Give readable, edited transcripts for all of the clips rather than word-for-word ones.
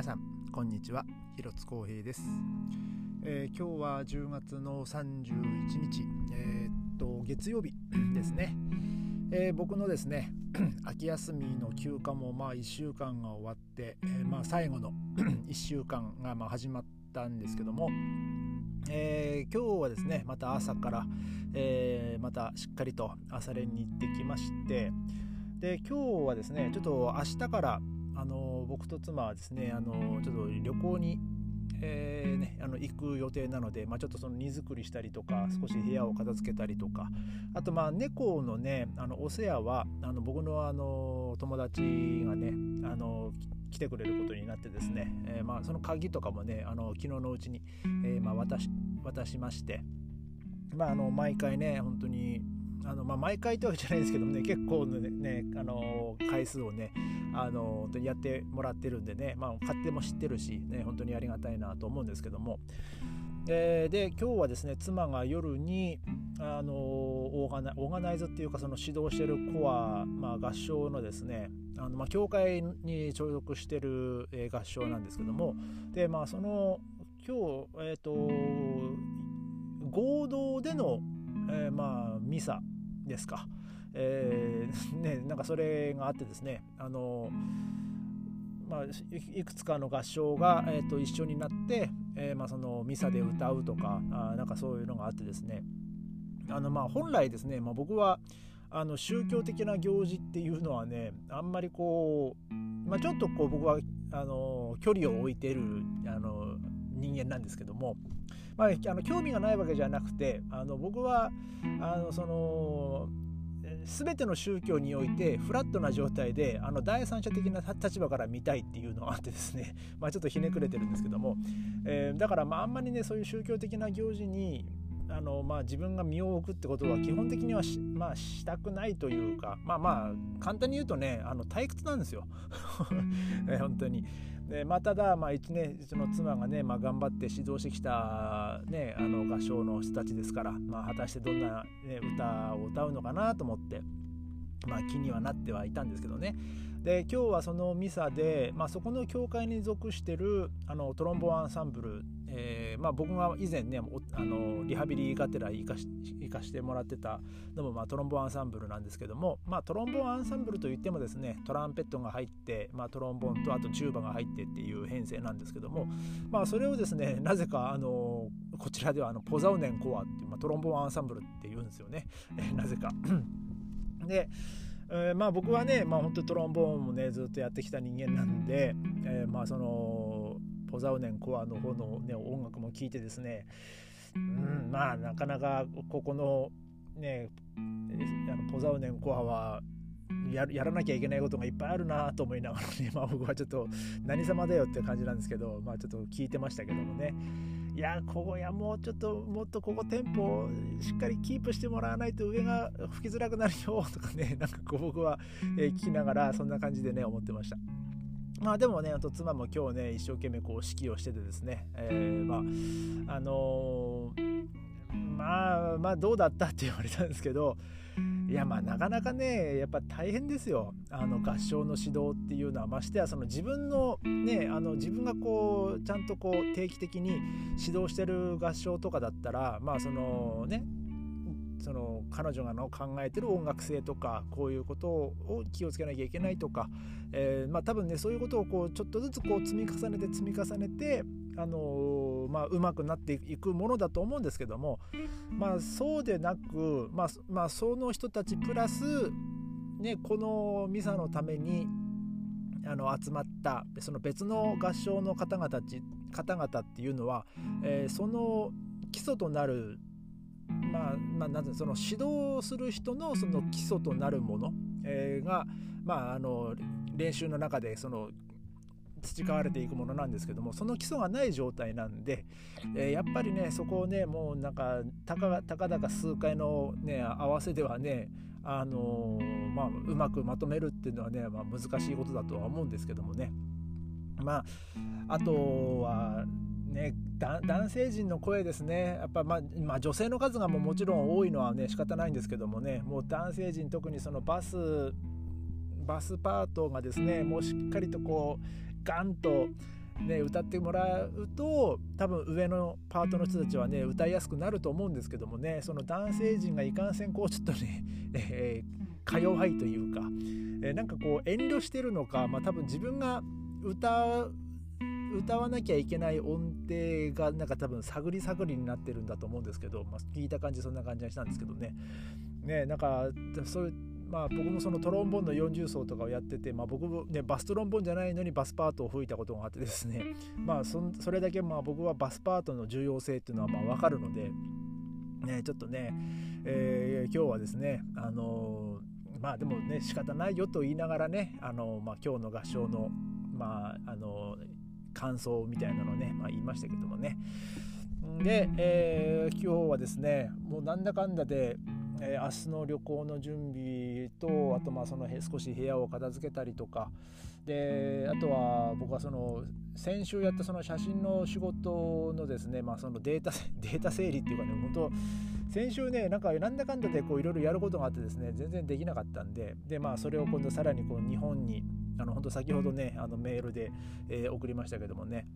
皆さんこんにちは、広津光平です。今日は10月の31日、月曜日ですね。僕のですね秋休みの休暇も1週間が終わって、最後の1週間が始まったんですけども、今日はですねまた朝から、またしっかりと朝練に行ってきまして、で今日はですねちょっと明日から僕と妻はですねちょっと旅行に、行く予定なので、ちょっとその荷造りしたりとか少し部屋を片付けたりとか、あと猫のねお世話は僕の友達がね来てくれることになってですね、その鍵とかもね昨日のうちに、渡しまして、毎回ね本当に毎回というわけじゃないですけどもね、結構ね回数をね本当にやってもらってるんでね、勝手も知ってるしね、本当にありがたいなと思うんですけども、で今日はですね妻が夜にオーガナイズっていうかその指導してるコア、合唱のですね教会に所属してる合唱なんですけども、でその今日合同でのミサですか、なんかそれがあってですねいくつかの合唱が、一緒になって、そのミサで歌うとかなんかそういうのがあってですね、本来ですね、僕は宗教的な行事っていうのはねあんまりこう、ちょっとこう僕は距離を置いてる人間なんですけども、興味がないわけじゃなくて僕はその全ての宗教においてフラットな状態で第三者的な立場から見たいっていうのがあってですね、ちょっとひねくれてるんですけども、だからあんまりねそういう宗教的な行事に自分が身を置くってことは基本的には したくないというか、簡単に言うとね退屈なんですよ本当に。でただ一年その妻がね、頑張って指導してきた、ね、合唱の人たちですから、果たしてどんな、歌を歌うのかなと思って、気にはなってはいたんですけどね。で今日はそのミサで、そこの教会に属してるトロンボーンアンサンブル、僕が以前ねリハビリがてら生かしてもらってたのも、トロンボーンアンサンブルなんですけども、トロンボーンアンサンブルといってもですねトランペットが入って、トロンボーンとあとチューバが入ってっていう編成なんですけども、それをですねなぜかこちらではポザウネンコアっていう、トロンボーンアンサンブルっていうんですよねなぜかで僕はね、本当にトロンボーンもねずっとやってきた人間なんで、そのポザウネンコアの方の、音楽も聴いてですね、なかなかここのねポザウネンコアはやらなきゃいけないことがいっぱいあるなと思いながらね、僕はちょっと何様だよって感じなんですけど、ちょっと聴いてましたけどもね。いやもうちょっともっとここテンポをしっかりキープしてもらわないと上が吹きづらくなるよとかね、なんか僕は聞きながらそんな感じでね思ってました。でもね妻も今日ね一生懸命こう指揮をしててですね、どうだったって言われたんですけど、いやなかなかねやっぱ大変ですよ合唱の指導っていうのは、ましてやその自分のね自分がこうちゃんとこう定期的に指導してる合唱とかだったら、その彼女が考えてる音楽性とかこういうことを気をつけなきゃいけないとか、多分ねそういうことをこうちょっとずつこう積み重ねて上手くなっていくものだと思うんですけども、そうでなく、その人たちプラス、このミサのために集まったその別の合唱の方々っていうのは、その基礎となるその指導する人のその基礎となるもの、が、練習の中でその培われていくものなんですけども、その基礎がない状態なんで、やっぱりねそこをねもうなんかたかだか数回のね合わせではねうまくまとめるっていうのはね、難しいことだとは思うんですけどもね。あとはね男性陣の声ですね。やっぱ女性の数がもちろん多いのはね仕方ないんですけどもね、もう男性陣特にそのバスパートがですねもうしっかりとこうガンと、ね、歌ってもらうと多分上のパートの人たちはね歌いやすくなると思うんですけどもね、その男性陣がいかんせんこうちょっとねか弱いというか、なんかこう遠慮してるのか、まあ、多分自分が歌わなきゃいけない音程がなんか多分探り探りになってるんだと思うんですけど、まあ、聞いた感じそんな感じがしたんですけどね。ね、なんかそういう、まあ、僕もそのトロンボーンの40奏とかをやってて、まあ、僕も、ね、バストロンボーンじゃないのにバスパートを吹いたことがあってですね、まあ、それだけまあ僕はバスパートの重要性っていうのはまあ分かるので、ね、ちょっとね、今日はですねまあでもね仕方ないよと言いながらね、まあ、今日の合唱の、まあ感想みたいなのをね、まあ、言いましたけどもね。で、今日はですねもうなんだかんだで、明日の旅行の準備とあとまあその少し部屋を片付けたりとかで、あとは僕はその先週やったその写真の仕事のですね、まあ、そのデータ整理っていうかね、本当先週ねなんだかんだでいろいろやることがあってですね全然できなかったんで、でまあそれを今度さらにこう日本に本当先ほどねメールで、送りましたけどもね、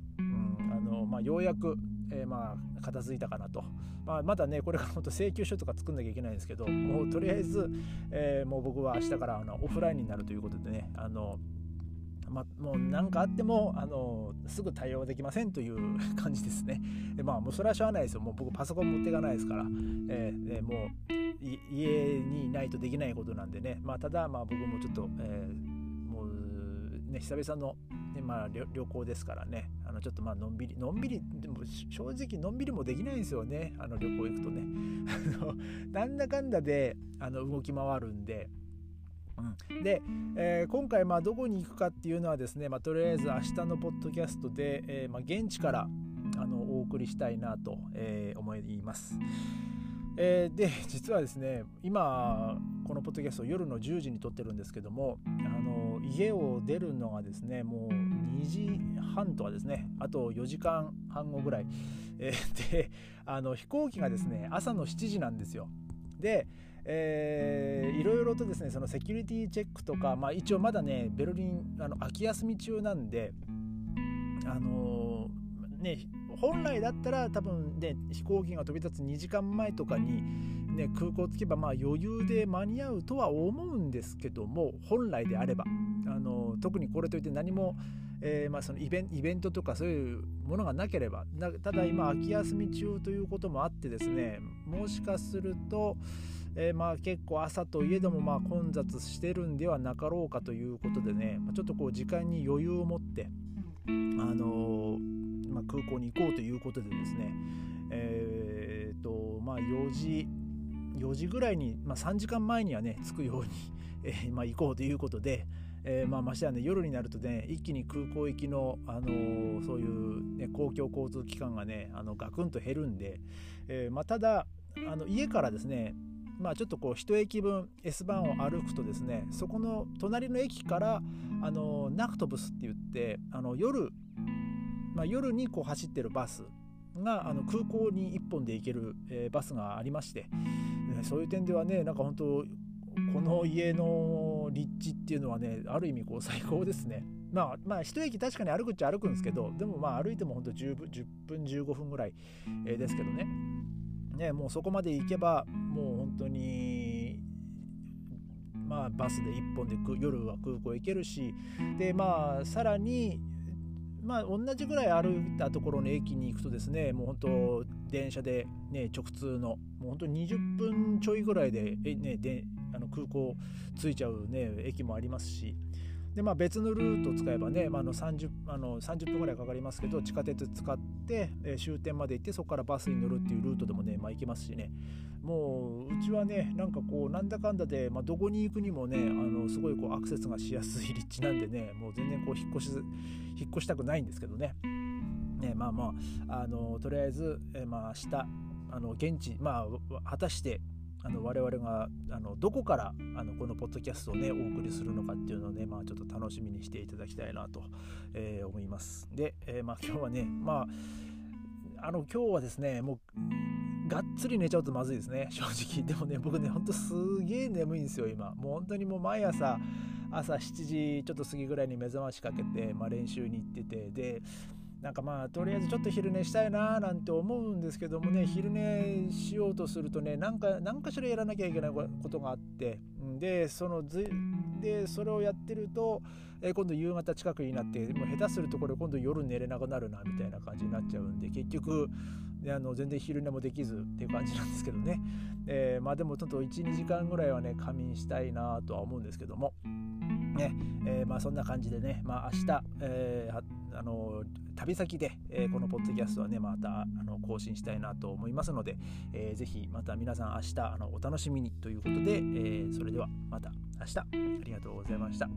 まあ、ようやく、まあ、片付いたかなと、まあ、まだねこれから本当請求書とか作んなきゃいけないんですけど、もうとりあえず、もう僕は明日からオフラインになるということでね、まあ、もう何かあってもすぐ対応できませんという感じですね。でまあもうそれはしょうがないですよ、もう僕パソコン持っていかないですから、もう家にいないとできないことなんでね、まあ、ただまあ僕もちょっと、もうね久々の、ねまあ、旅行ですからね、ちょっとまあのんびりでも正直のんびりもできないんですよね、旅行行くとねなんだかんだで動き回るんで。で、今回まあどこに行くかっていうのはですね、まあ、とりあえず明日のポッドキャストで、まあ現地からお送りしたいなと、思います、で実はですね今このポッドキャストを夜の10時に撮ってるんですけども、家を出るのがですねもう2時半とはですねあと4時間半後ぐらい、で飛行機がですね朝の7時なんですよ。でいろいろとですねそのセキュリティチェックとか、まあ、一応まだねベルリン秋休み中なんでね本来だったら多分ね飛行機が飛び立つ2時間前とかに、ね、空港着けばまあ余裕で間に合うとは思うんですけども、本来であれば特にこれといって何も、まあそのイベントとかそういうものがなければただ今秋休み中ということもあってですね、もしかするとまあ結構朝といえどもまあ混雑してるんではなかろうかということでね、ちょっとこう時間に余裕を持ってまあ空港に行こうということでですね、まあ4時ぐらいに、まあ、3時間前にはね着くようにまあ行こうということで、まあましてはね夜になるとね一気に空港行きの、そういう、ね、公共交通機関がねガクンと減るんで、まあ、ただ家からですねまあ、ちょっとこう一駅分 S バーンを歩くとですね、そこの隣の駅からナクトブスって言って夜にこう走ってるバスが空港に1本で行ける、バスがありまして、そういう点ではねなんか本当この家の立地っていうのはねある意味こう最高ですね。まあ一駅確かに歩くっちゃ歩くんですけど、でもまあ歩いても本当10分15分ぐらい、ですけどね。もうそこまで行けばもう本当にまあバスで1本で夜は空港行けるし、でまあさらにまあ同じぐらい歩いたところの駅に行くとですねもう本当電車でね直通のもう本当に20分ちょいぐらいでねで空港着いちゃうね駅もありますし、でまあ、別のルート使えばね、まあ、30分ぐらいかかりますけど地下鉄使って、終点まで行ってそこからバスに乗るっていうルートでもね、まあ、行けますしね、もううちはねなんかこうなんだかんだで、まあ、どこに行くにもねすごいこうアクセスがしやすい立地なんでねもう全然こう引っ越したくないんですけどね、まあまあとりあえず、まあ、明日現地、まあ、果たして我々がどこからこのポッドキャストをねお送りするのかっていうのをね、まあ、ちょっと楽しみにしていただきたいなと、思います。で、まあ、今日はね、まあ、今日はですねもうがっつり寝ちゃうとまずいですね正直。でもね僕ねほんとすげえ眠いんですよ今。もう本当にもう毎朝朝7時ちょっと過ぎぐらいに目覚ましかけて、練習に行ってて、でなんかとりあえずちょっと昼寝したいななんて思うんですけどもね、昼寝しようとするとね、なんかしらやらなきゃいけないことがあって、でそれをやってると今度夕方近くになって、もう下手するとこれ今度夜寝れなくなるなみたいな感じになっちゃうんで、結局全然昼寝もできずっていう感じなんですけどね、でもちょっと 1,2 時間ぐらいはね仮眠したいなとは思うんですけどもね、そんな感じでね、明日、旅先で、このポッドキャストはねまた更新したいなと思いますので、ぜひまた皆さん明日お楽しみにということで、それではまた明日、ありがとうございました。